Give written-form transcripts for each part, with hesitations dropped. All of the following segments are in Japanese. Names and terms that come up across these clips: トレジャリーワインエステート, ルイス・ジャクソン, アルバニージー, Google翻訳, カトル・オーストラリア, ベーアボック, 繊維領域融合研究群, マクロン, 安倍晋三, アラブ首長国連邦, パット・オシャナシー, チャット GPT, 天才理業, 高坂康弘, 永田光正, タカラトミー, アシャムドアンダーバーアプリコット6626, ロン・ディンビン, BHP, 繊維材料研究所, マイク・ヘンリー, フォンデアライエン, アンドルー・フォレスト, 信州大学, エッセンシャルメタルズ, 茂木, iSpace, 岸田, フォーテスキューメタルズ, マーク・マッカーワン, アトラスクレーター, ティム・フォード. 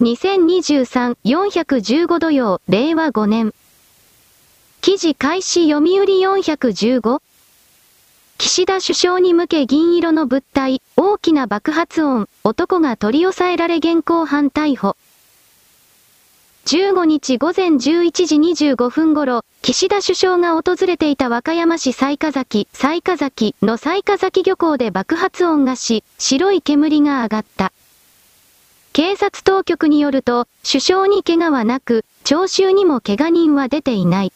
2023-415 土曜、令和5年。記事開始読売 415。岸田首相に向け銀色の物体、大きな爆発音、男が取り押さえられ現行犯逮捕。15日午前11時25分頃、岸田首相が訪れていた和歌山市雑賀崎の雑賀崎漁港で爆発音がし、白い煙が上がった。警察当局によると、首相に怪我はなく、聴衆にも怪我人は出ていない。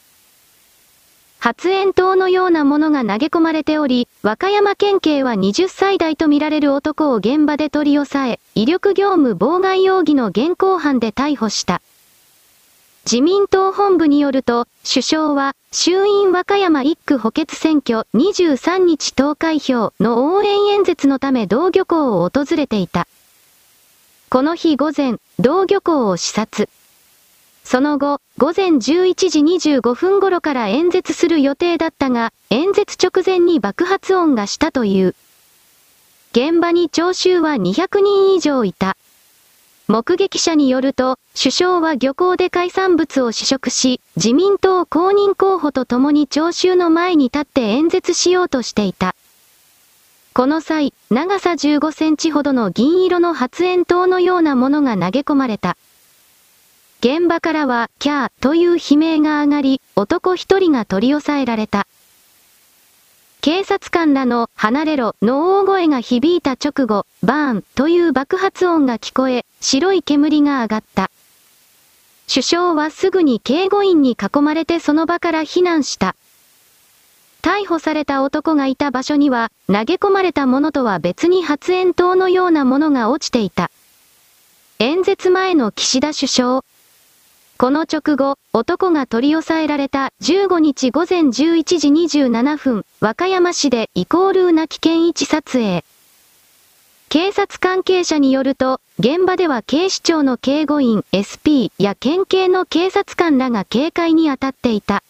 発煙筒のようなものが投げ込まれており、和歌山県警は20歳代とみられる男を現場で取り押さえ、威力業務妨害容疑の現行犯で逮捕した。自民党本部によると、首相は、衆院和歌山1区補欠選挙23日投開票の応援演説のため同漁港を訪れていた。この日午前、同漁港を視察。その後、午前11時25分頃から演説する予定だったが、演説直前に爆発音がしたという。現場に聴衆は200人以上いた。目撃者によると、首相は漁港で海産物を試食し、自民党公認候補と共に聴衆の前に立って演説しようとしていた。この際、長さ15センチほどの銀色の発煙筒のようなものが投げ込まれた。現場からは、キャーという悲鳴が上がり、男一人が取り押さえられた。警察官らの離れろの大声が響いた直後、バーンという爆発音が聞こえ、白い煙が上がった。首相はすぐに警護員に囲まれてその場から避難した。逮捕された男がいた場所には、投げ込まれたものとは別に発煙筒のようなものが落ちていた。演説前の岸田首相。この直後、男が取り押さえられた15日午前11時27分、和歌山市で=なき健一撮影。警察関係者によると、現場では警視庁の警護員 SP や県警の警察官らが警戒に当たっていた。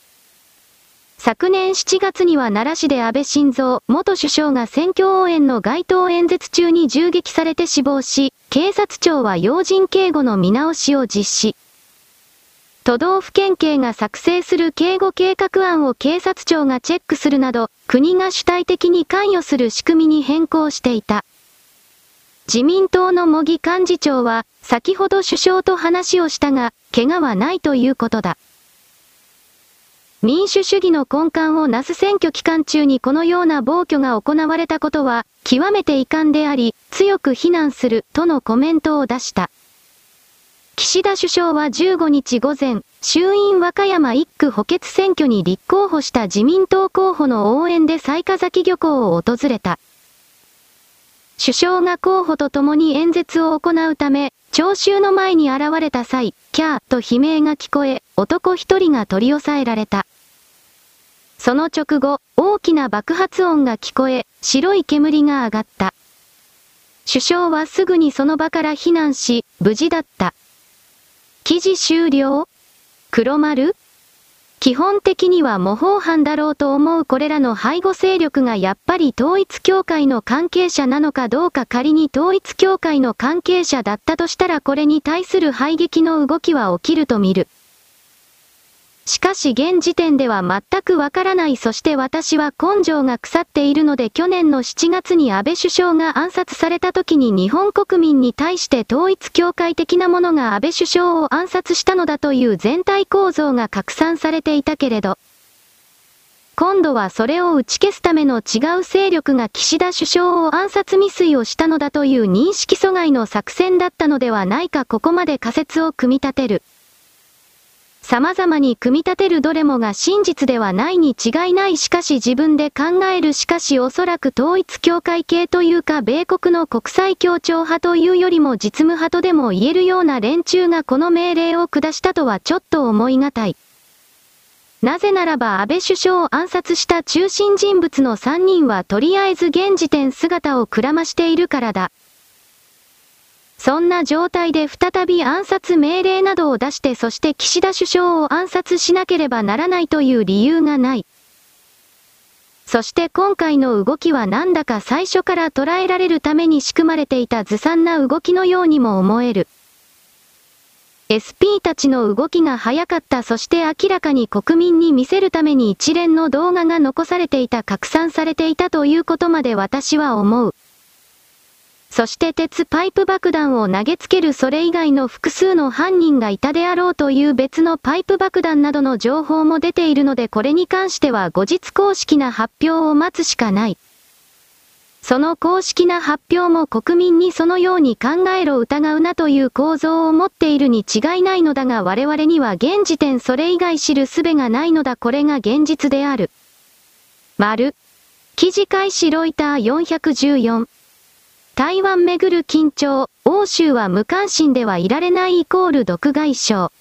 昨年7月には奈良市で安倍晋三元首相が選挙応援の街頭演説中に銃撃されて死亡し、警察庁は要人警護の見直しを実施。都道府県警が作成する警護計画案を警察庁がチェックするなど、国が主体的に関与する仕組みに変更していた。自民党の茂木幹事長は、先ほど首相と話をしたが、怪我はないということだ。民主主義の根幹をなす選挙期間中にこのような暴挙が行われたことは、極めて遺憾であり、強く非難する、とのコメントを出した。岸田首相は15日午前、衆院和歌山1区補欠選挙に立候補した自民党候補の応援で雑賀崎漁港を訪れた。首相が候補と共に演説を行うため、聴衆の前に現れた際、キャーと悲鳴が聞こえ、男一人が取り押さえられた。その直後、大きな爆発音が聞こえ、白い煙が上がった。首相はすぐにその場から避難し、無事だった。記事終了。黒丸？基本的には模倣犯だろうと思うこれらの背後勢力がやっぱり統一教会の関係者なのかどうか、仮に統一教会の関係者だったとしたらこれに対する排撃の動きは起きると見る。しかし現時点では全くわからない。そして私は根性が腐っているので、去年の7月に安倍首相が暗殺された時に日本国民に対して統一教会的なものが安倍首相を暗殺したのだという全体構造が拡散されていたけれど、今度はそれを打ち消すための違う勢力が岸田首相を暗殺未遂をしたのだという認識阻害の作戦だったのではないか。ここまで仮説を組み立てる。様々に組み立てる。どれもが真実ではないに違いない。しかし自分で考える。しかしおそらく統一教会系というか、米国の国際協調派というよりも実務派とでも言えるような連中がこの命令を下したとはちょっと思いがたい。なぜならば安倍首相を暗殺した中心人物の3人はとりあえず現時点姿をくらましているからだ。そんな状態で再び暗殺命令などを出して、そして岸田首相を暗殺しなければならないという理由がない。そして今回の動きはなんだか最初から捉えられるために仕組まれていたずさんな動きのようにも思える。SP たちの動きが早かった。そして明らかに国民に見せるために一連の動画が残されていた、拡散されていたということまで私は思う。そして鉄パイプ爆弾を投げつける、それ以外の複数の犯人がいたであろうという別のパイプ爆弾などの情報も出ているので、これに関しては後日公式な発表を待つしかない。その公式な発表も国民にそのように考えろ疑うなという構造を持っているに違いないのだが、我々には現時点それ以外知る術がないのだ。これが現実である。丸。記事開始ロイター414。台湾めぐる緊張、欧州は無関心ではいられない=独外相。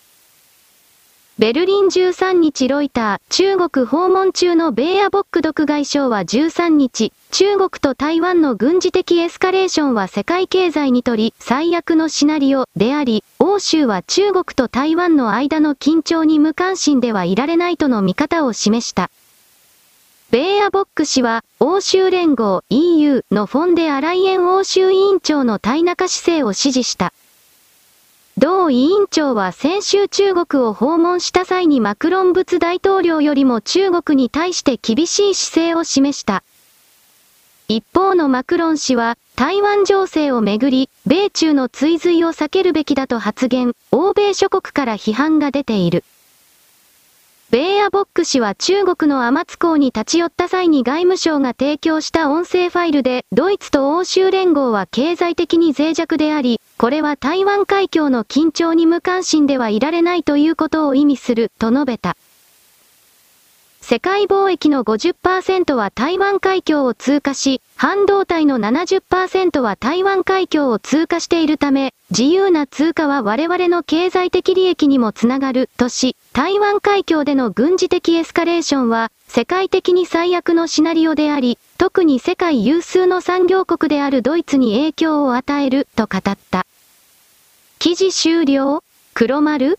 ベルリン13日ロイター、中国訪問中のベーアボック独外相は13日、中国と台湾の軍事的エスカレーションは世界経済にとり最悪のシナリオであり、欧州は中国と台湾の間の緊張に無関心ではいられないとの見方を示した。ベーアボック氏は、欧州連合 EU のフォンデアライエン欧州委員長の対中姿勢を支持した。同委員長は先週中国を訪問した際にマクロン仏大統領よりも中国に対して厳しい姿勢を示した。一方のマクロン氏は、台湾情勢をめぐり、米中の追随を避けるべきだと発言、欧米諸国から批判が出ている。ベーアボック氏は中国のアマツ港に立ち寄った際に外務省が提供した音声ファイルで、ドイツと欧州連合は経済的に脆弱であり、これは台湾海峡の緊張に無関心ではいられないということを意味する、と述べた。世界貿易の 50% は台湾海峡を通過し、半導体の 70% は台湾海峡を通過しているため、自由な通過は我々の経済的利益にもつながる、とし、台湾海峡での軍事的エスカレーションは、世界的に最悪のシナリオであり、特に世界有数の産業国であるドイツに影響を与える、と語った。記事終了。黒丸。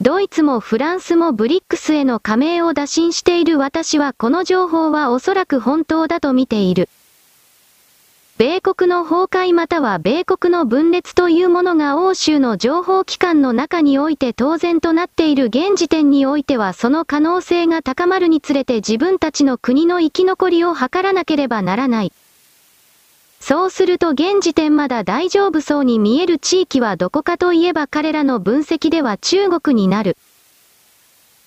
ドイツもフランスもブリックスへの加盟を打診している。私はこの情報はおそらく本当だと見ている。米国の崩壊または米国の分裂というものが欧州の情報機関の中において当然となっている現時点においては、その可能性が高まるにつれて自分たちの国の生き残りを図らなければならない。そうすると現時点まだ大丈夫そうに見える地域はどこかといえば、彼らの分析では中国になる。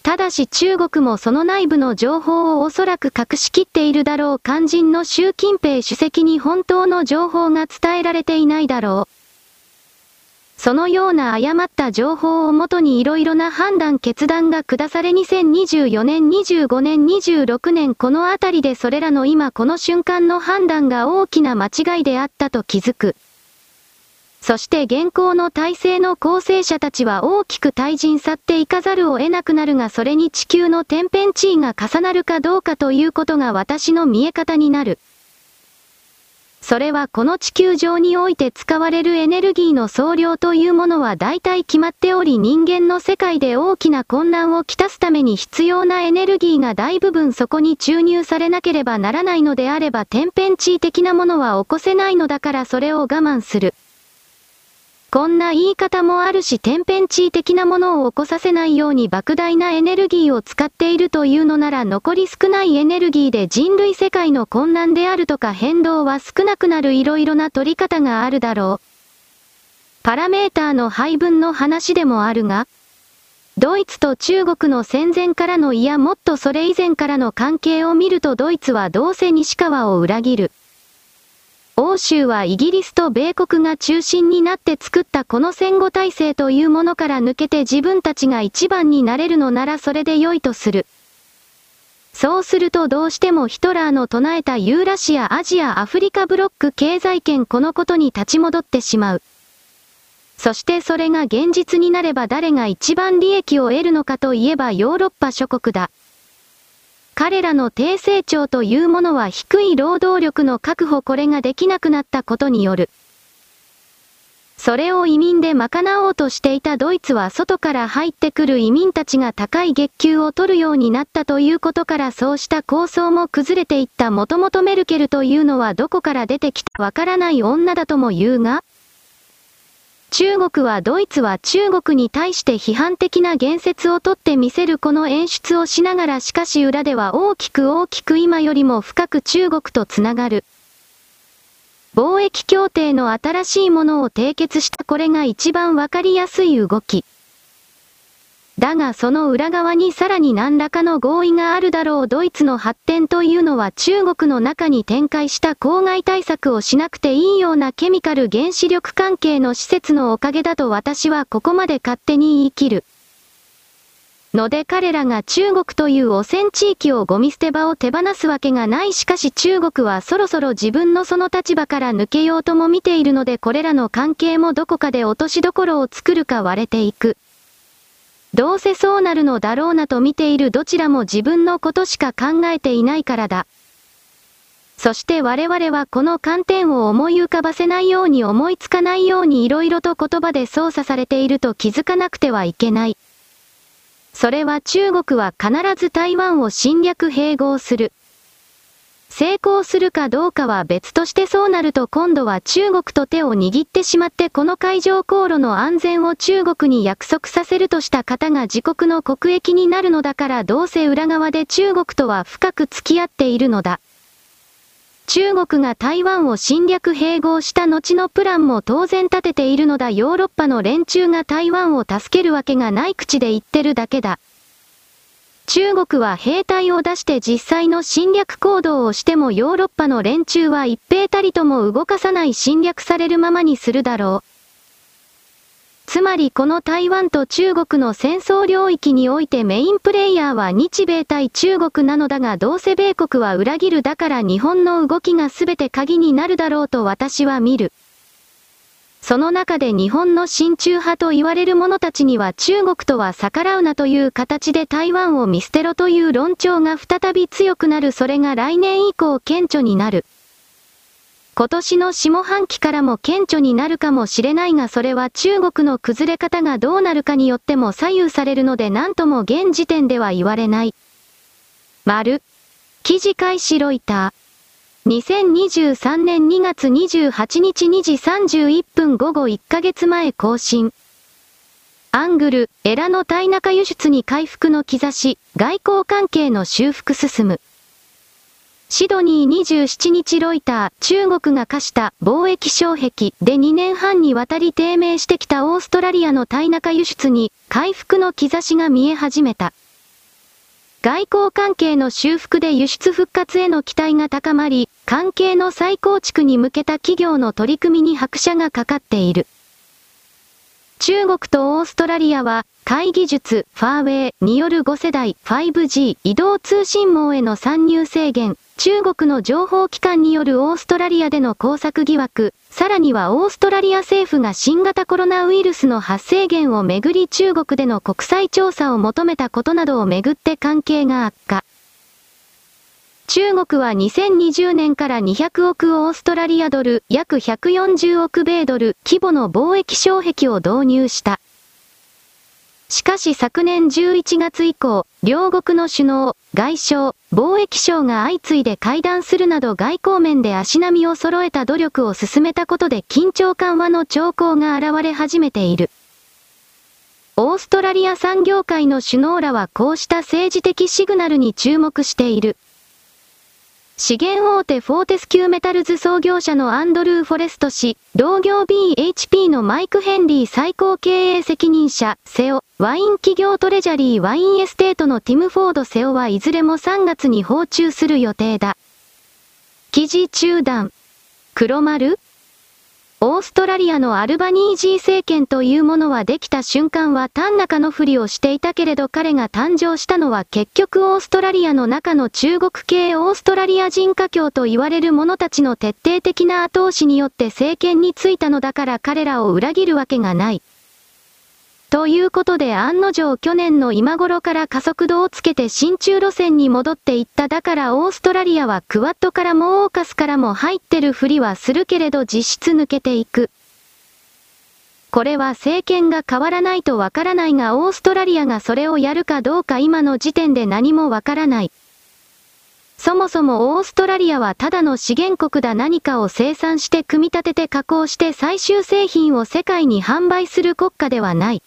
ただし中国もその内部の情報をおそらく隠しきっているだろう。肝心の習近平主席に本当の情報が伝えられていないだろう。そのような誤った情報をもとにいろいろな判断決断が下され、2024年、25年、26年このあたりでそれらの今この瞬間の判断が大きな間違いであったと気づく。そして現行の体制の構成者たちは大きく退陣去っていかざるを得なくなるが、それに地球の天変地異が重なるかどうかということが私の見え方になる。それはこの地球上において使われるエネルギーの総量というものは大体決まっており、人間の世界で大きな混乱をきたすために必要なエネルギーが大部分そこに注入されなければならないのであれば、天変地異的なものは起こせないのだから、それを我慢する。こんな言い方もあるし、天変地異的なものを起こさせないように莫大なエネルギーを使っているというのなら、残り少ないエネルギーで人類世界の混乱であるとか変動は少なくなる、いろいろな取り方があるだろう。パラメーターの配分の話でもあるが、ドイツと中国の戦前からの、いやもっとそれ以前からの関係を見ると、ドイツはどうせ西川を裏切る。欧州はイギリスと米国が中心になって作ったこの戦後体制というものから抜けて自分たちが一番になれるのならそれで良いとする。そうするとどうしてもヒトラーの唱えたユーラシア・アジア・アフリカブロック経済圏、このことに立ち戻ってしまう。そしてそれが現実になれば誰が一番利益を得るのかといえばヨーロッパ諸国だ。彼らの低成長というものは低い労働力の確保、これができなくなったことによる。それを移民で賄おうとしていたドイツは外から入ってくる移民たちが高い月給を取るようになったということから、そうした構想も崩れていった。もともとメルケルというのはどこから出てきたわからない女だとも言うが、中国はドイツは中国に対して批判的な言説をとってみせるこの演出をしながら、しかし裏では大きく大きく今よりも深く中国とつながる。貿易協定の新しいものを締結した、これが一番わかりやすい動き。だがその裏側にさらに何らかの合意があるだろう。ドイツの発展というのは中国の中に展開した公害対策をしなくていいようなケミカル原子力関係の施設のおかげだと私はここまで勝手に言い切る。ので彼らが中国という汚染地域をゴミ捨て場を手放すわけがない。しかし中国はそろそろ自分のその立場から抜けようとも見ているので、これらの関係もどこかで落としどころを作るか割れていく。どうせそうなるのだろうなと見ている。どちらも自分のことしか考えていないからだ。そして我々はこの観点を思い浮かばせないように、思いつかないように色々と言葉で操作されていると気づかなくてはいけない。それは中国は必ず台湾を侵略併合する。成功するかどうかは別として、そうなると今度は中国と手を握ってしまって、この海上航路の安全を中国に約束させるとした方が自国の国益になるのだから、どうせ裏側で中国とは深く付き合っているのだ。中国が台湾を侵略併合した後のプランも当然立てているのだ。ヨーロッパの連中が台湾を助けるわけがない、口で言ってるだけだ。中国は兵隊を出して実際の侵略行動をしても、ヨーロッパの連中は一兵たりとも動かさない、侵略されるままにするだろう。つまりこの台湾と中国の戦争領域においてメインプレイヤーは日米対中国なのだが、どうせ米国は裏切る。だから日本の動きが全て鍵になるだろうと私は見る。その中で日本の親中派と言われる者たちには、中国とは逆らうなという形で台湾を見捨てろという論調が再び強くなる。それが来年以降顕著になる。今年の下半期からも顕著になるかもしれないが、それは中国の崩れ方がどうなるかによっても左右されるので、何とも現時点では言われない。記事開始ロイター。2023年2月28日2時31分午後1ヶ月前更新。アングル、エラの対中輸出に回復の兆し、外交関係の修復進む。シドニー27日ロイター、中国が課した貿易障壁で2年半にわたり低迷してきたオーストラリアの対中輸出に回復の兆しが見え始めた。外交関係の修復で輸出復活への期待が高まり、関係の再構築に向けた企業の取り組みに拍車がかかっている。中国とオーストラリアは、海技術、ファーウェイによる5世代 5G 移動通信網への参入制限、中国の情報機関によるオーストラリアでの工作疑惑、さらにはオーストラリア政府が新型コロナウイルスの発生源をめぐり中国での国際調査を求めたことなどをめぐって関係が悪化。中国は2020年から200億オーストラリアドル、約140億米ドル規模の貿易障壁を導入した。しかし昨年11月以降、両国の首脳、外相、貿易相が相次いで会談するなど外交面で足並みを揃えた努力を進めたことで緊張緩和の兆候が現れ始めている。オーストラリア産業界の首脳らはこうした政治的シグナルに注目している。資源大手フォーテスキューメタルズ創業者のアンドルー・フォレスト氏、同業 BHP のマイク・ヘンリー最高経営責任者、セオ、ワイン企業トレジャリーワインエステートのティム・フォード・セオはいずれも3月に訪中する予定だ。記事中断。黒丸？オーストラリアのアルバニージー政権というものはできた瞬間は単中のふりをしていたけれど、彼が誕生したのは結局オーストラリアの中の中国系オーストラリア人華僑と言われる者たちの徹底的な後押しによって政権に就いたのだから、彼らを裏切るわけがない。ということで案の定去年の今頃から加速度をつけて親中路線に戻っていった。だからオーストラリアはクワッドからもオーカスからも入ってるふりはするけれど実質抜けていく。これは政権が変わらないとわからないが、オーストラリアがそれをやるかどうか今の時点で何もわからない。そもそもオーストラリアはただの資源国だ。何かを生産して組み立てて加工して最終製品を世界に販売する国家ではない。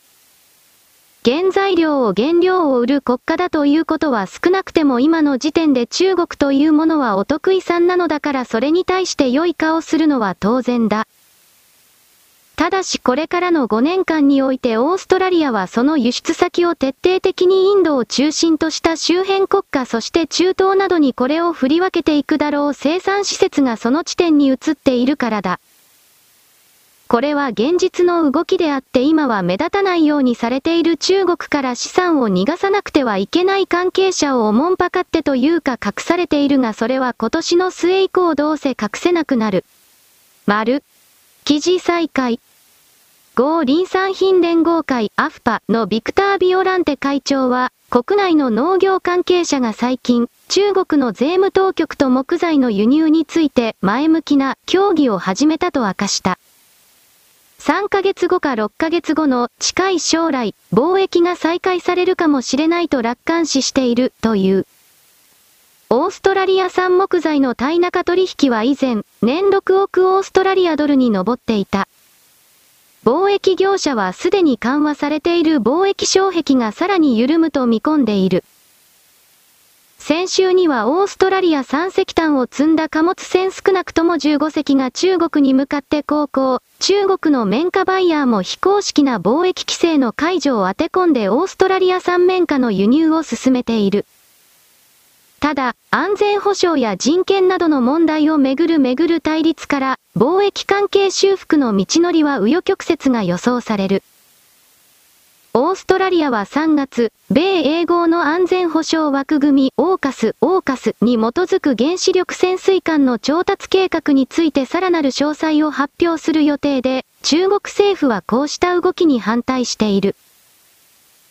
原材料を原料を売る国家だということは、少なくても今の時点で中国というものはお得意さんなのだから、それに対して良い顔するのは当然だ。ただしこれからの5年間においてオーストラリアはその輸出先を徹底的にインドを中心とした周辺国家、そして中東などにこれを振り分けていくだろう。生産施設がその地点に移っているからだ。これは現実の動きであって、今は目立たないようにされている。中国から資産を逃がさなくてはいけない。関係者をおもんぱかってというか隠されているが、それは今年の末以降どうせ隠せなくなる。丸記事再開。豪林産品連合会アフパのビクター・ビオランテ会長は、国内の農業関係者が最近、中国の税務当局と木材の輸入について前向きな協議を始めたと明かした。3ヶ月後か6ヶ月後の近い将来、貿易が再開されるかもしれないと楽観視しているという。オーストラリア産木材の対中取引は以前、年6億オーストラリアドルに上っていた。貿易業者はすでに緩和されている貿易障壁がさらに緩むと見込んでいる。先週にはオーストラリア産石炭を積んだ貨物船少なくとも15隻が中国に向かって航行。中国の綿花バイヤーも非公式な貿易規制の解除を当て込んでオーストラリア産綿花の輸入を進めている。ただ、安全保障や人権などの問題をめぐる対立から、貿易関係修復の道のりは紆余曲折が予想される。オーストラリアは3月、米英豪の安全保障枠組みオーカスに基づく原子力潜水艦の調達計画についてさらなる詳細を発表する予定で、中国政府はこうした動きに反対している。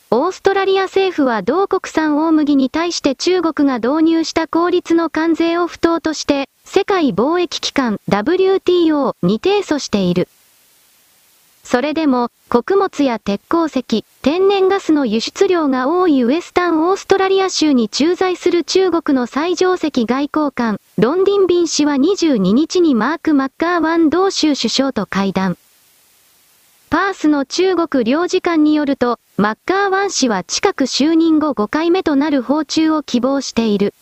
オーストラリア政府は同国産大麦に対して中国が導入した公立の関税を不当として、世界貿易機関 WTO に提訴している。それでも、穀物や鉄鉱石、天然ガスの輸出量が多いウェスタンオーストラリア州に駐在する中国の最上席外交官、ロン・ディンビン氏は22日にマーク・マッカーワン同州首相と会談。パースの中国領事館によると、マッカーワン氏は近く就任後5回目となる訪中を希望している。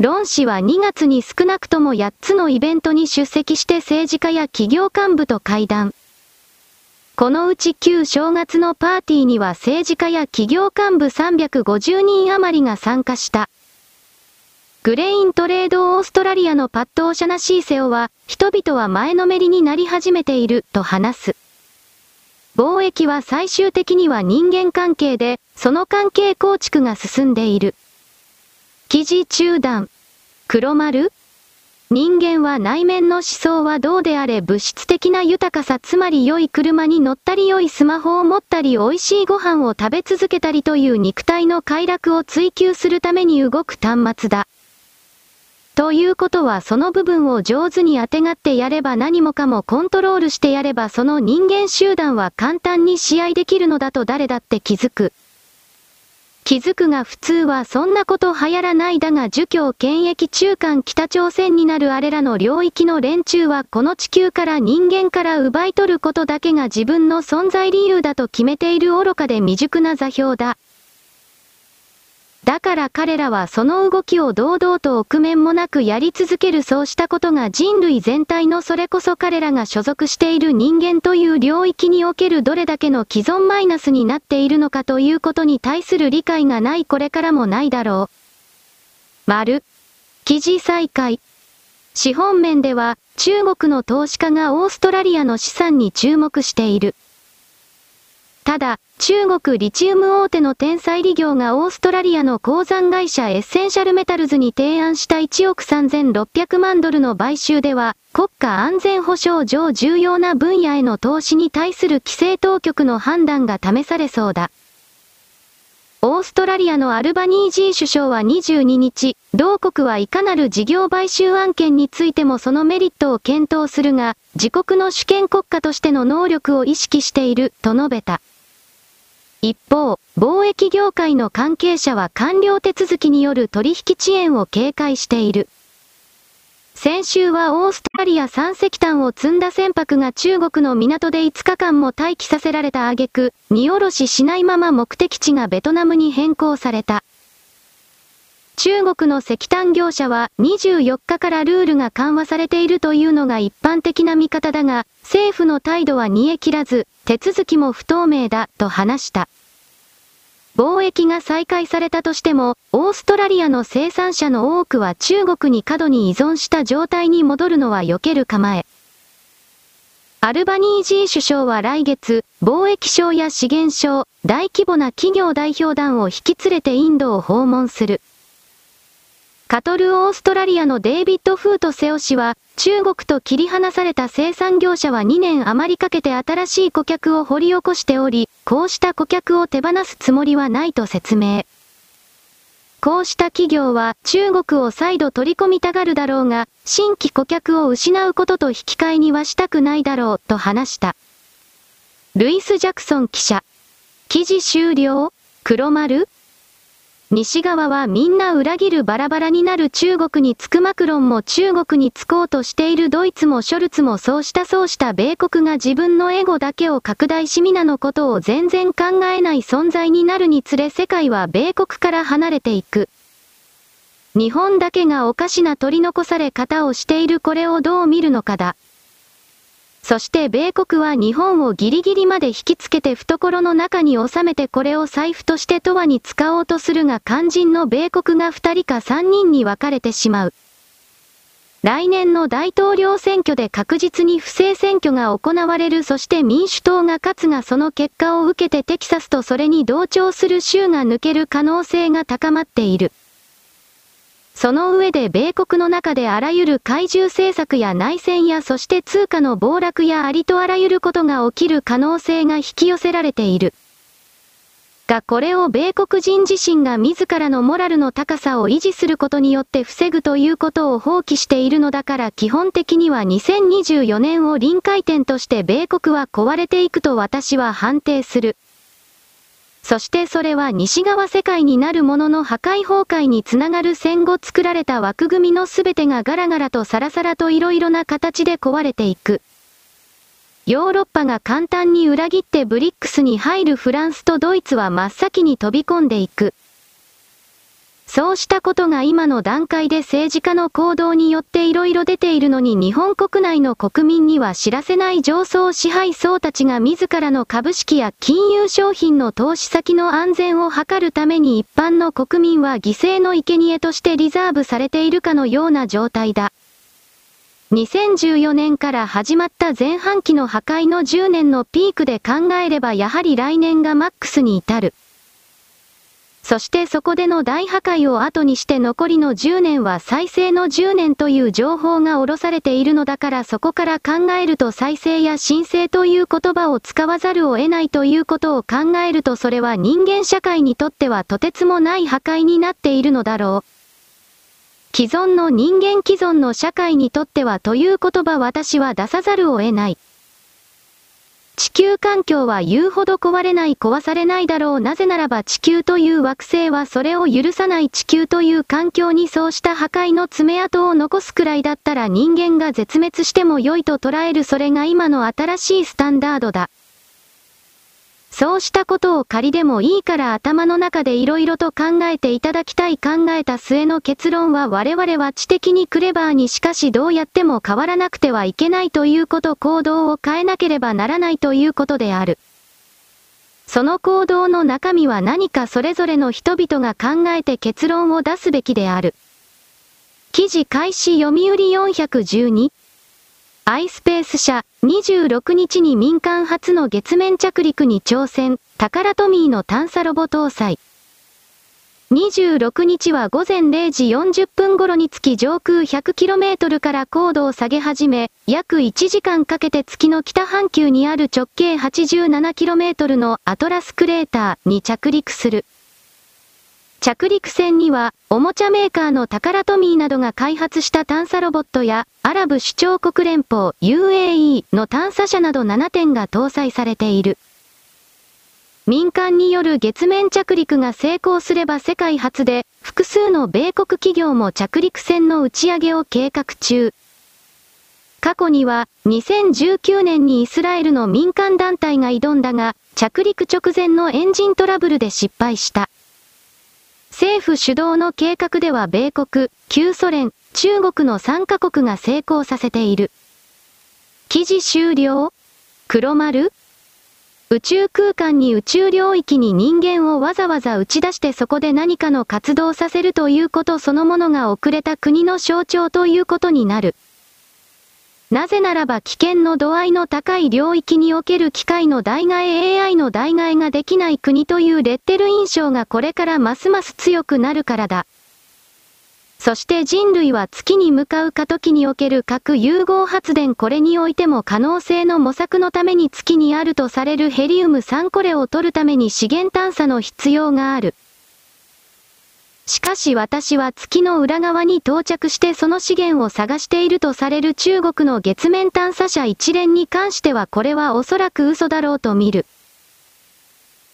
ロン氏は2月に少なくとも8つのイベントに出席して政治家や企業幹部と会談。このうち旧正月のパーティーには政治家や企業幹部350人余りが参加した。グレイントレードオーストラリアのパット・オシャナシーセオは、人々は前のめりになり始めていると話す。貿易は最終的には人間関係で、その関係構築が進んでいる。記事中断。黒丸？人間は内面の思想はどうであれ物質的な豊かさ、つまり良い車に乗ったり良いスマホを持ったり美味しいご飯を食べ続けたりという肉体の快楽を追求するために動く端末だ。ということはその部分を上手にあてがってやれば、何もかもコントロールしてやれば、その人間集団は簡単に支配できるのだと誰だって気づくが、普通はそんなこと流行らない。だが儒教権益中間北朝鮮になるあれらの領域の連中は、この地球から人間から奪い取ることだけが自分の存在理由だと決めている愚かで未熟な座標だ。だから彼らはその動きを堂々と臆面もなくやり続ける。そうしたことが人類全体の、それこそ彼らが所属している人間という領域におけるどれだけの既存マイナスになっているのかということに対する理解がない。これからもないだろう。丸記事再開。資本面では中国の投資家がオーストラリアの資産に注目している。ただ、中国リチウム大手の天才理業がオーストラリアの鉱山会社エッセンシャルメタルズに提案した1億3600万ドルの買収では、国家安全保障上重要な分野への投資に対する規制当局の判断が試されそうだ。オーストラリアのアルバニージー首相は22日、同国はいかなる事業買収案件についてもそのメリットを検討するが、自国の主権国家としての能力を意識していると述べた。一方、貿易業界の関係者は官僚手続きによる取引遅延を警戒している。先週はオーストラリア産石炭を積んだ船舶が中国の港で5日間も待機させられた挙句、荷下ろししないまま目的地がベトナムに変更された。中国の石炭業者は24日からルールが緩和されているというのが一般的な見方だが、政府の態度は煮え切らず、手続きも不透明だと話した。貿易が再開されたとしても、オーストラリアの生産者の多くは中国に過度に依存した状態に戻るのは避ける構え。アルバニージー首相は来月、貿易相や資源相、大規模な企業代表団を引き連れてインドを訪問する。カトル・オーストラリアのデイビッド・フート・セオ氏は、中国と切り離された生産業者は2年余りかけて新しい顧客を掘り起こしており、こうした顧客を手放すつもりはないと説明。こうした企業は中国を再度取り込みたがるだろうが、新規顧客を失うことと引き換えにはしたくないだろうと話した。ルイス・ジャクソン記者。記事終了？黒丸？西側はみんな裏切るバラバラになる中国につくマクロンも中国につこうとしているドイツもショルツもそうした米国が自分のエゴだけを拡大し皆のことを全然考えない存在になるにつれ世界は米国から離れていく。日本だけがおかしな取り残され方をしているこれをどう見るのかだ。そして米国は日本をギリギリまで引きつけて懐の中に収めてこれを財布として永遠に使おうとするが肝心の米国が2人か3人に分かれてしまう。来年の大統領選挙で確実に不正選挙が行われる。そして民主党が勝つがその結果を受けてテキサスとそれに同調する州が抜ける可能性が高まっている。その上で米国の中であらゆる懐柔政策や内戦やそして通貨の暴落やありとあらゆることが起きる可能性が引き寄せられている。がこれを米国人自身が自らのモラルの高さを維持することによって防ぐということを放棄しているのだから基本的には2024年を臨界点として米国は壊れていくと私は判定する。そしてそれは西側世界になるものの破壊崩壊につながる戦後作られた枠組みのすべてがガラガラとサラサラといろいろな形で壊れていく。ヨーロッパが簡単に裏切ってブリックスに入るフランスとドイツは真っ先に飛び込んでいく。そうしたことが今の段階で政治家の行動によっていろいろ出ているのに日本国内の国民には知らせない上層支配層たちが自らの株式や金融商品の投資先の安全を図るために一般の国民は犠牲の生贄としてリザーブされているかのような状態だ。2014年から始まった前半期の破壊の10年のピークで考えればやはり来年がマックスに至る。そしてそこでの大破壊を後にして残りの10年は再生の10年という情報が下ろされているのだからそこから考えると再生や新生という言葉を使わざるを得ないということを考えるとそれは人間社会にとってはとてつもない破壊になっているのだろう。既存の人間既存の社会にとってはという言葉私は出さざるを得ない。地球環境は言うほど壊れない壊されないだろう。なぜならば地球という惑星はそれを許さない。地球という環境にそうした破壊の爪痕を残すくらいだったら人間が絶滅しても良いと捉える。それが今の新しいスタンダードだ。そうしたことを仮でもいいから頭の中で色々と考えていただきたい。考えた末の結論は我々は知的にクレバーにしかしどうやっても変わらなくてはいけないということ、行動を変えなければならないということである。その行動の中身は何かそれぞれの人々が考えて結論を出すべきである。記事開始読売412。iSpace社、26日に民間初の月面着陸に挑戦、タカラトミーの探査ロボ搭載。26日は午前0時40分頃に月上空 100km から高度を下げ始め、約1時間かけて月の北半球にある直径 87km のアトラスクレーターに着陸する。着陸船には、おもちゃメーカーのタカラトミーなどが開発した探査ロボットや、アラブ首長国連邦 UAE の探査車など7点が搭載されている。民間による月面着陸が成功すれば世界初で、複数の米国企業も着陸船の打ち上げを計画中。過去には、2019年にイスラエルの民間団体が挑んだが、着陸直前のエンジントラブルで失敗した。政府主導の計画では米国、旧ソ連、中国の3カ国が成功させている。記事終了。黒丸。宇宙空間に宇宙領域に人間をわざわざ打ち出してそこで何かの活動させるということそのものが遅れた国の象徴ということになる。なぜならば危険の度合いの高い領域における機械の代替 AI の代替ができない国というレッテル印象がこれからますます強くなるからだ。そして人類は月に向かう過渡期における核融合発電これにおいても可能性の模索のために月にあるとされるヘリウム3これを取るために資源探査の必要がある。しかし私は月の裏側に到着してその資源を探しているとされる中国の月面探査車一連に関してはこれはおそらく嘘だろうと見る。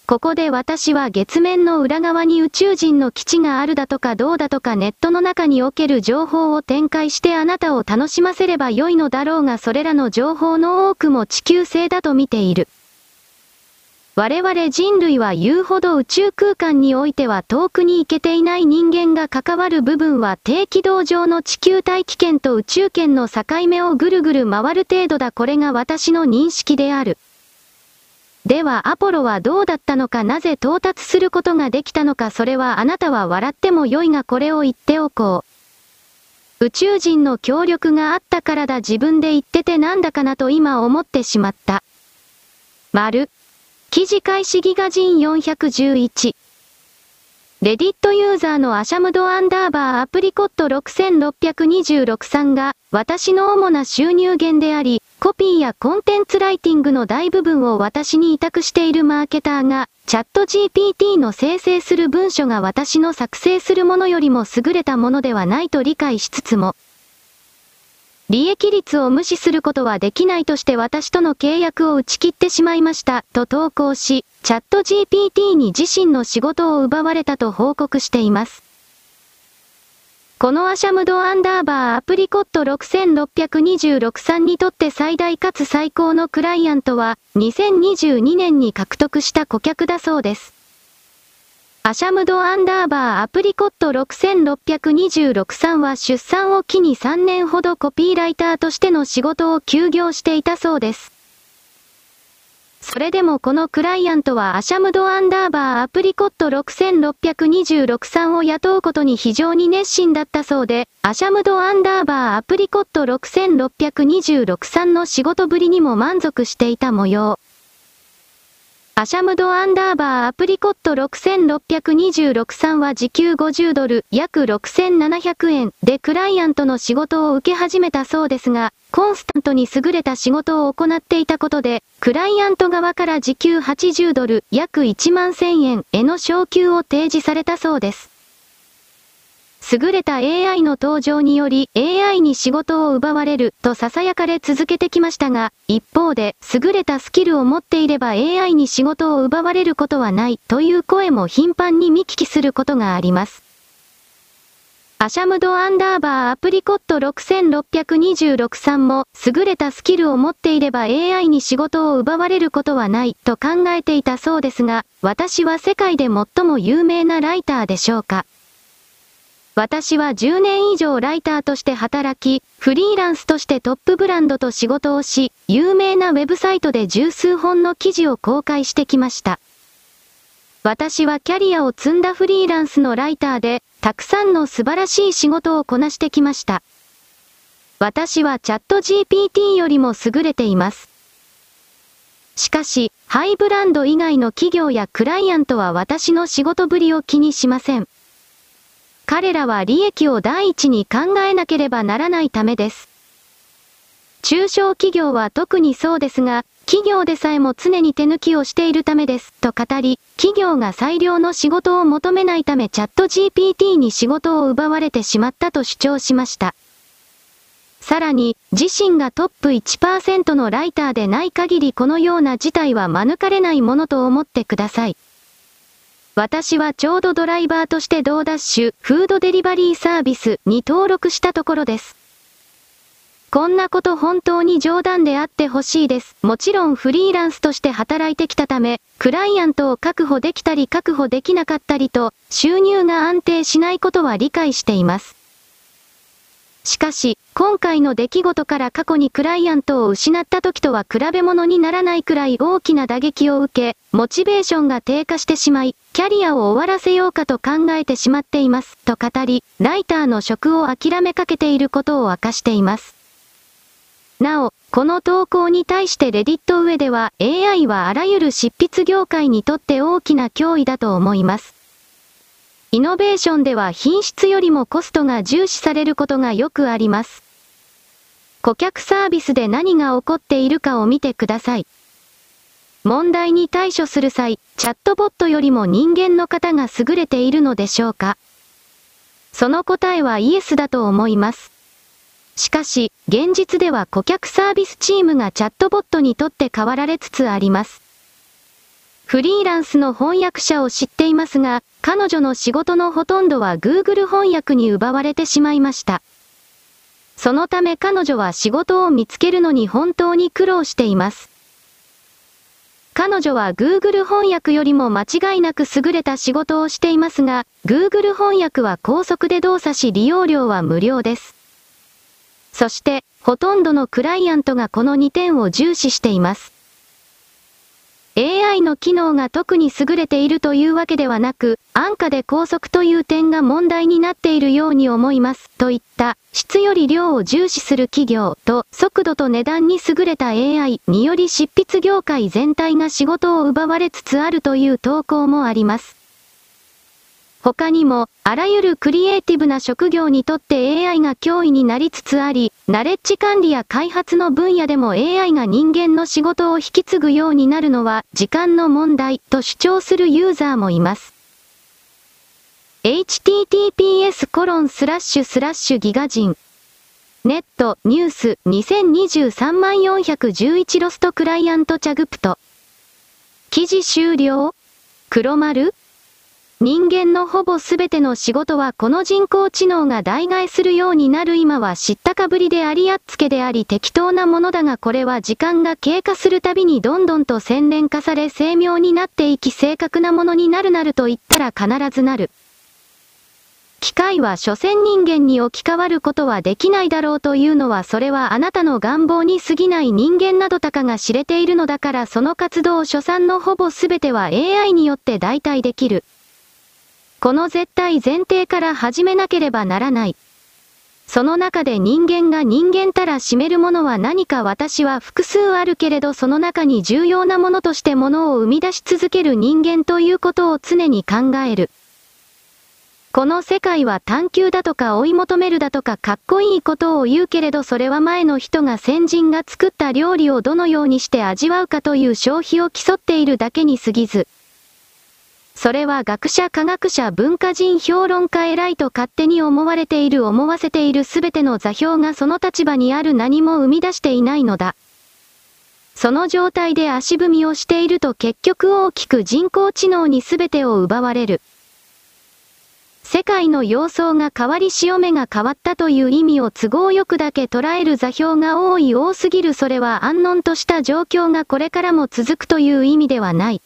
ここで私は月面の裏側に宇宙人の基地があるだとかどうだとかネットの中における情報を展開してあなたを楽しませれば良いのだろうがそれらの情報の多くも地球製だと見ている。我々人類は言うほど宇宙空間においては遠くに行けていない人間が関わる部分は低軌道上の地球大気圏と宇宙圏の境目をぐるぐる回る程度だこれが私の認識である。ではアポロはどうだったのかなぜ到達することができたのかそれはあなたは笑っても良いがこれを言っておこう。宇宙人の協力があったからだ自分で言っててなんだかなと今思ってしまった。丸。記事開始ギガ人411。レディットユーザーのアシャムドアンダーバーアプリコット6626さんが、私の主な収入源であり、コピーやコンテンツライティングの大部分を私に委託しているマーケターが、チャット GPT の生成する文書が私の作成するものよりも優れたものではないと理解しつつも、利益率を無視することはできないとして私との契約を打ち切ってしまいました、と投稿し、チャット GPT に自身の仕事を奪われたと報告しています。このアシャムドアンダーバーアプリコット6626さんにとって最大かつ最高のクライアントは、2022年に獲得した顧客だそうです。アシャムドアンダーバーアプリコット6626さんは出産を機に3年ほどコピーライターとしての仕事を休業していたそうです。それでもこのクライアントはアシャムドアンダーバーアプリコット6626さんを雇うことに非常に熱心だったそうで、アシャムドアンダーバーアプリコット6626さんの仕事ぶりにも満足していた模様。アシャムドアンダーバーアプリコット6626さんは時給$50、約$6,700でクライアントの仕事を受け始めたそうですが、コンスタントに優れた仕事を行っていたことで、クライアント側から時給$80、約11,000円への昇給を提示されたそうです。優れた AI の登場により AI に仕事を奪われると囁かれ続けてきましたが、一方で優れたスキルを持っていれば AI に仕事を奪われることはないという声も頻繁に見聞きすることがあります。アシャムドアンダーバーアプリコット6626さんも優れたスキルを持っていれば AI に仕事を奪われることはないと考えていたそうですが、私は世界で最も有名なライターでしょうか。私は10年以上ライターとして働き、フリーランスとしてトップブランドと仕事をし、有名なウェブサイトで十数本の記事を公開してきました。私はキャリアを積んだフリーランスのライターで、たくさんの素晴らしい仕事をこなしてきました。私はチャット GPT よりも優れています。しかし、ハイブランド以外の企業やクライアントは私の仕事ぶりを気にしません。彼らは利益を第一に考えなければならないためです。中小企業は特にそうですが、企業でさえも常に手抜きをしているためですと語り、企業が最良の仕事を求めないためチャット GPT に仕事を奪われてしまったと主張しました。さらに、自身がトップ 1% のライターでない限りこのような事態は免れないものと思ってください。私はちょうどドライバーとしてドーダッシュフードデリバリーサービスに登録したところです。こんなこと本当に冗談であってほしいです。もちろんフリーランスとして働いてきたため、クライアントを確保できたり確保できなかったりと、収入が安定しないことは理解しています。しかし、今回の出来事から過去にクライアントを失った時とは比べ物にならないくらい大きな打撃を受け、モチベーションが低下してしまい、キャリアを終わらせようかと考えてしまっています、と語り、ライターの職を諦めかけていることを明かしています。なお、この投稿に対してレディット上では AI はあらゆる執筆業界にとって大きな脅威だと思います。イノベーションでは品質よりもコストが重視されることがよくあります。顧客サービスで何が起こっているかを見てください。問題に対処する際、チャットボットよりも人間の方が優れているのでしょうか？その答えはイエスだと思います。しかし、現実では顧客サービスチームがチャットボットにとって代わられつつあります。フリーランスの翻訳者を知っていますが、彼女の仕事のほとんどは Google 翻訳に奪われてしまいました。そのため彼女は仕事を見つけるのに本当に苦労しています。彼女は Google 翻訳よりも間違いなく優れた仕事をしていますが、Google 翻訳は高速で動作し利用料は無料です。そして、ほとんどのクライアントがこの2点を重視しています。AI の機能が特に優れているというわけではなく、安価で高速という点が問題になっているように思います、といった、質より量を重視する企業と、速度と値段に優れた AI により執筆業界全体が仕事を奪われつつあるという投稿もあります。他にも、あらゆるクリエイティブな職業にとって AI が脅威になりつつあり、ナレッジ管理や開発の分野でも AI が人間の仕事を引き継ぐようになるのは時間の問題と主張するユーザーもいます。https://giga人.net/news2023411 ロストクライアントチャグプト。記事終了？黒丸？人間のほぼすべての仕事はこの人工知能が代替するようになる今は知ったかぶりでありやっつけであり適当なものだがこれは時間が経過するたびにどんどんと洗練化され精妙になっていき正確なものになると言ったら必ずなる。機械は所詮人間に置き換わることはできないだろうというのはそれはあなたの願望に過ぎない人間などたかが知れているのだからその活動所産のほぼすべては AI によって代替できる。この絶対前提から始めなければならない。その中で人間が人間たら占めるものは何か私は複数あるけれどその中に重要なものとしてものを生み出し続ける人間ということを常に考える。この世界は探求だとか追い求めるだとかかっこいいことを言うけれどそれは前の人が先人が作った料理をどのようにして味わうかという消費を競っているだけに過ぎず。それは学者、科学者、文化人、評論家、偉いと勝手に思わせているすべての座標がその立場にある何も生み出していないのだ。その状態で足踏みをしていると結局大きく人工知能にすべてを奪われる。世界の様相が変わり潮目が変わったという意味を都合よくだけ捉える座標が多すぎるそれは安穏とした状況がこれからも続くという意味ではない。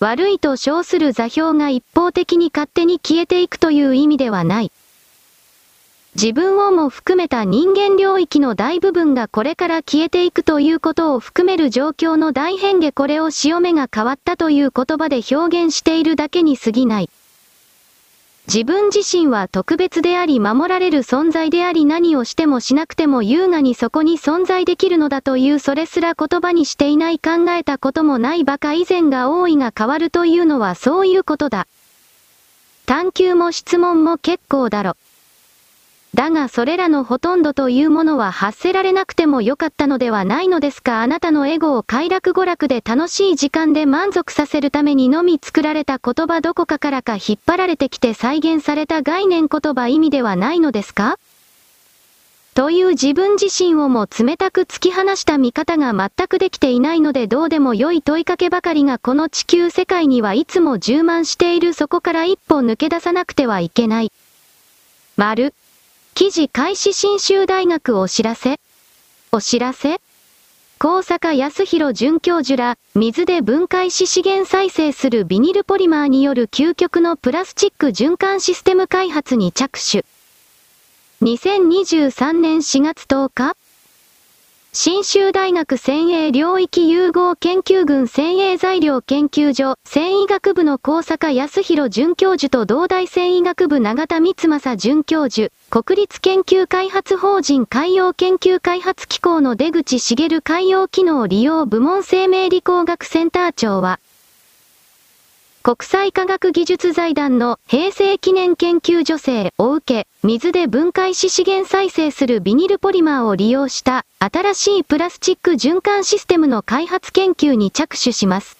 悪いと称する座標が一方的に勝手に消えていくという意味ではない。自分をも含めた人間領域の大部分がこれから消えていくということを含める状況の大変化これを潮目が変わったという言葉で表現しているだけに過ぎない。自分自身は特別であり守られる存在であり何をしてもしなくても優雅にそこに存在できるのだというそれすら言葉にしていない考えたこともないバカ以前が多いが変わるというのはそういうことだ。探求も質問も結構だろ。だがそれらのほとんどというものは発せられなくてもよかったのではないのですかあなたのエゴを快楽娯楽で楽しい時間で満足させるためにのみ作られた言葉どこかからか引っ張られてきて再現された概念言葉意味ではないのですかという自分自身をも冷たく突き放した見方が全くできていないので、どうでも良い問いかけばかりがこの地球世界にはいつも充満している。そこから一歩抜け出さなくてはいけない。丸。記事開始。信州大学お知らせ。お知らせ。高坂康弘准教授ら、水で分解し資源再生するビニルポリマーによる究極のプラスチック循環システム開発に着手。2023年4月10日、信州大学繊維領域融合研究群繊維材料研究所繊維学部の高坂康弘准教授と同大繊維学部永田光正准教授、国立研究開発法人海洋研究開発機構の出口茂海洋機能利用部門生命理工学センター長は、国際科学技術財団の平成記念研究助成を受け、水で分解し資源再生するビニルポリマーを利用した新しいプラスチック循環システムの開発研究に着手します。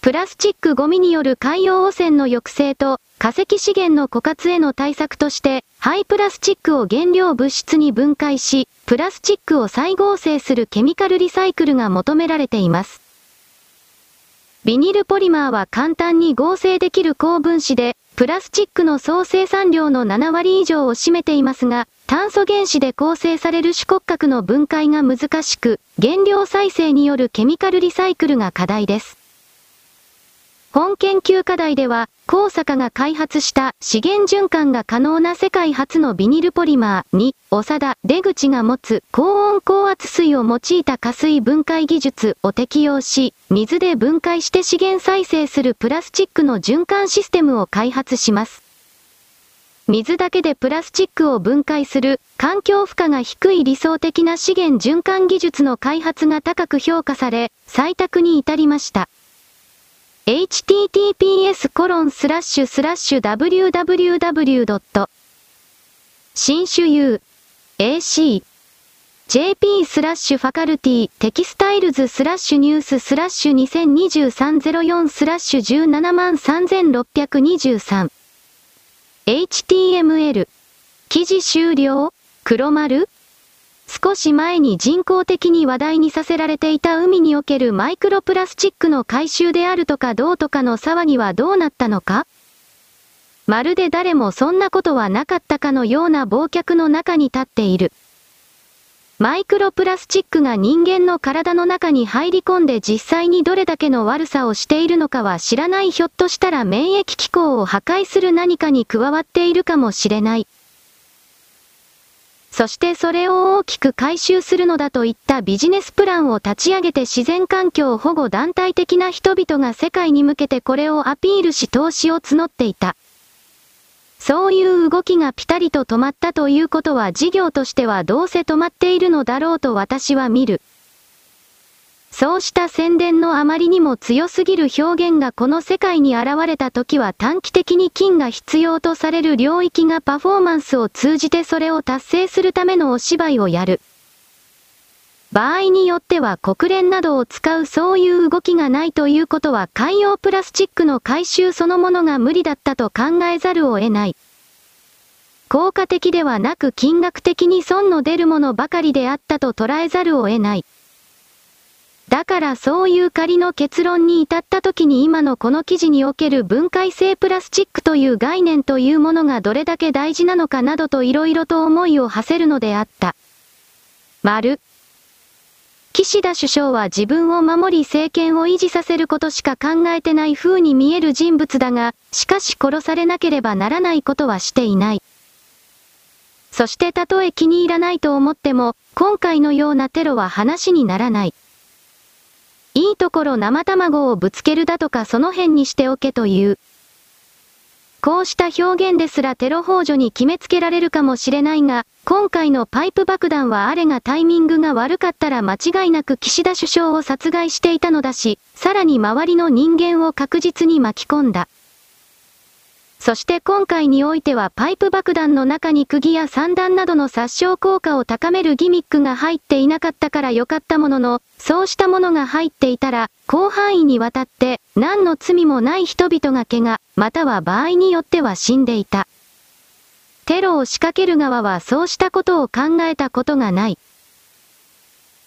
プラスチックゴミによる海洋汚染の抑制と化石資源の枯渇への対策として、廃プラスチックを原料物質に分解し、プラスチックを再合成するケミカルリサイクルが求められています。ビニルポリマーは簡単に合成できる高分子で、プラスチックの総生産量の7割以上を占めていますが、炭素原子で構成される主骨格の分解が難しく、原料再生によるケミカルリサイクルが課題です。本研究課題では、高坂が開発した資源循環が可能な世界初のビニルポリマーに、長田、出口が持つ高温高圧水を用いた加水分解技術を適用し、水で分解して資源再生するプラスチックの循環システムを開発します。水だけでプラスチックを分解する環境負荷が低い理想的な資源循環技術の開発が高く評価され、採択に至りました。https://www.sinshuuacjp/faculty-textiles/news/202304/173,623 html 記事終了。黒丸。少し前に人工的に話題にさせられていた海におけるマイクロプラスチックの回収であるとかどうとかの騒ぎはどうなったのか？まるで誰もそんなことはなかったかのような忘却の中に立っている。マイクロプラスチックが人間の体の中に入り込んで実際にどれだけの悪さをしているのかは知らない。ひょっとしたら免疫機構を破壊する何かに加わっているかもしれない。そしてそれを大きく回収するのだといったビジネスプランを立ち上げて自然環境保護団体的な人々が世界に向けてこれをアピールし投資を募っていた。そういう動きがピタリと止まったということは事業としてはどうせ止まっているのだろうと私は見る。そうした宣伝のあまりにも強すぎる表現がこの世界に現れた時は短期的に金が必要とされる領域がパフォーマンスを通じてそれを達成するためのお芝居をやる。場合によっては国連などを使うそういう動きがないということは海洋プラスチックの回収そのものが無理だったと考えざるを得ない。効果的ではなく金額的に損の出るものばかりであったと捉えざるを得ない。だからそういう仮の結論に至った時に今のこの記事における分解性プラスチックという概念というものがどれだけ大事なのかなどといろいろと思いを馳せるのであった。丸。岸田首相は自分を守り政権を維持させることしか考えてない風に見える人物だが、しかし殺されなければならないことはしていない。そしてたとえ気に入らないと思っても、今回のようなテロは話にならない。いいところ生卵をぶつけるだとかその辺にしておけという。こうした表現ですらテロ幇助に決めつけられるかもしれないが、今回のパイプ爆弾はあれがタイミングが悪かったら間違いなく岸田首相を殺害していたのだし、さらに周りの人間を確実に巻き込んだ。そして今回においてはパイプ爆弾の中に釘や散弾などの殺傷効果を高めるギミックが入っていなかったから良かったものの、そうしたものが入っていたら、広範囲にわたって、何の罪もない人々が怪我、または場合によっては死んでいた。テロを仕掛ける側はそうしたことを考えたことがない。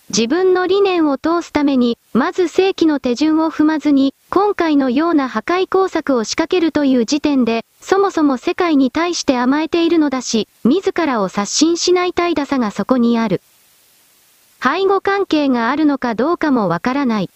自分の理念を通すために、まず正規の手順を踏まずに、今回のような破壊工作を仕掛けるという時点で、そもそも世界に対して甘えているのだし、自らを刷新しない怠惰さがそこにある。背後関係があるのかどうかもわからない。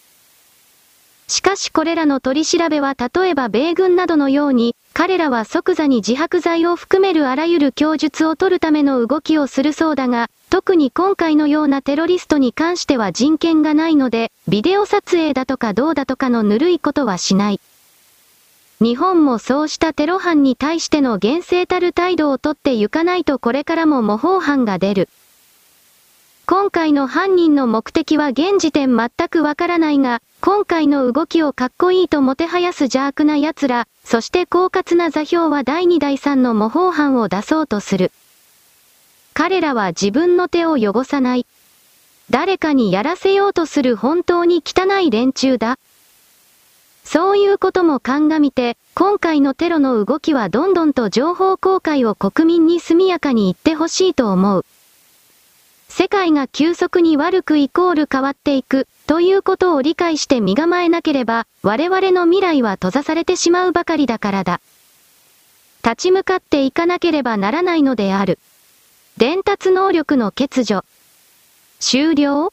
しかしこれらの取り調べは例えば米軍などのように、彼らは即座に自白罪を含めるあらゆる供述を取るための動きをするそうだが、特に今回のようなテロリストに関しては人権がないので、ビデオ撮影だとかどうだとかのぬるいことはしない。日本もそうしたテロ犯に対しての厳正たる態度をとってゆかないとこれからも模倣犯が出る。今回の犯人の目的は現時点全くわからないが、今回の動きをかっこいいともてはやす邪悪な奴ら、そして狡猾な座標は第2第3の模倣犯を出そうとする。彼らは自分の手を汚さない。誰かにやらせようとする本当に汚い連中だ。そういうことも鑑みて、今回のテロの動きはどんどんと情報公開を国民に速やかに言ってほしいと思う。世界が急速に悪く=変わっていく、ということを理解して身構えなければ、我々の未来は閉ざされてしまうばかりだからだ。立ち向かっていかなければならないのである。伝達能力の欠如。終了。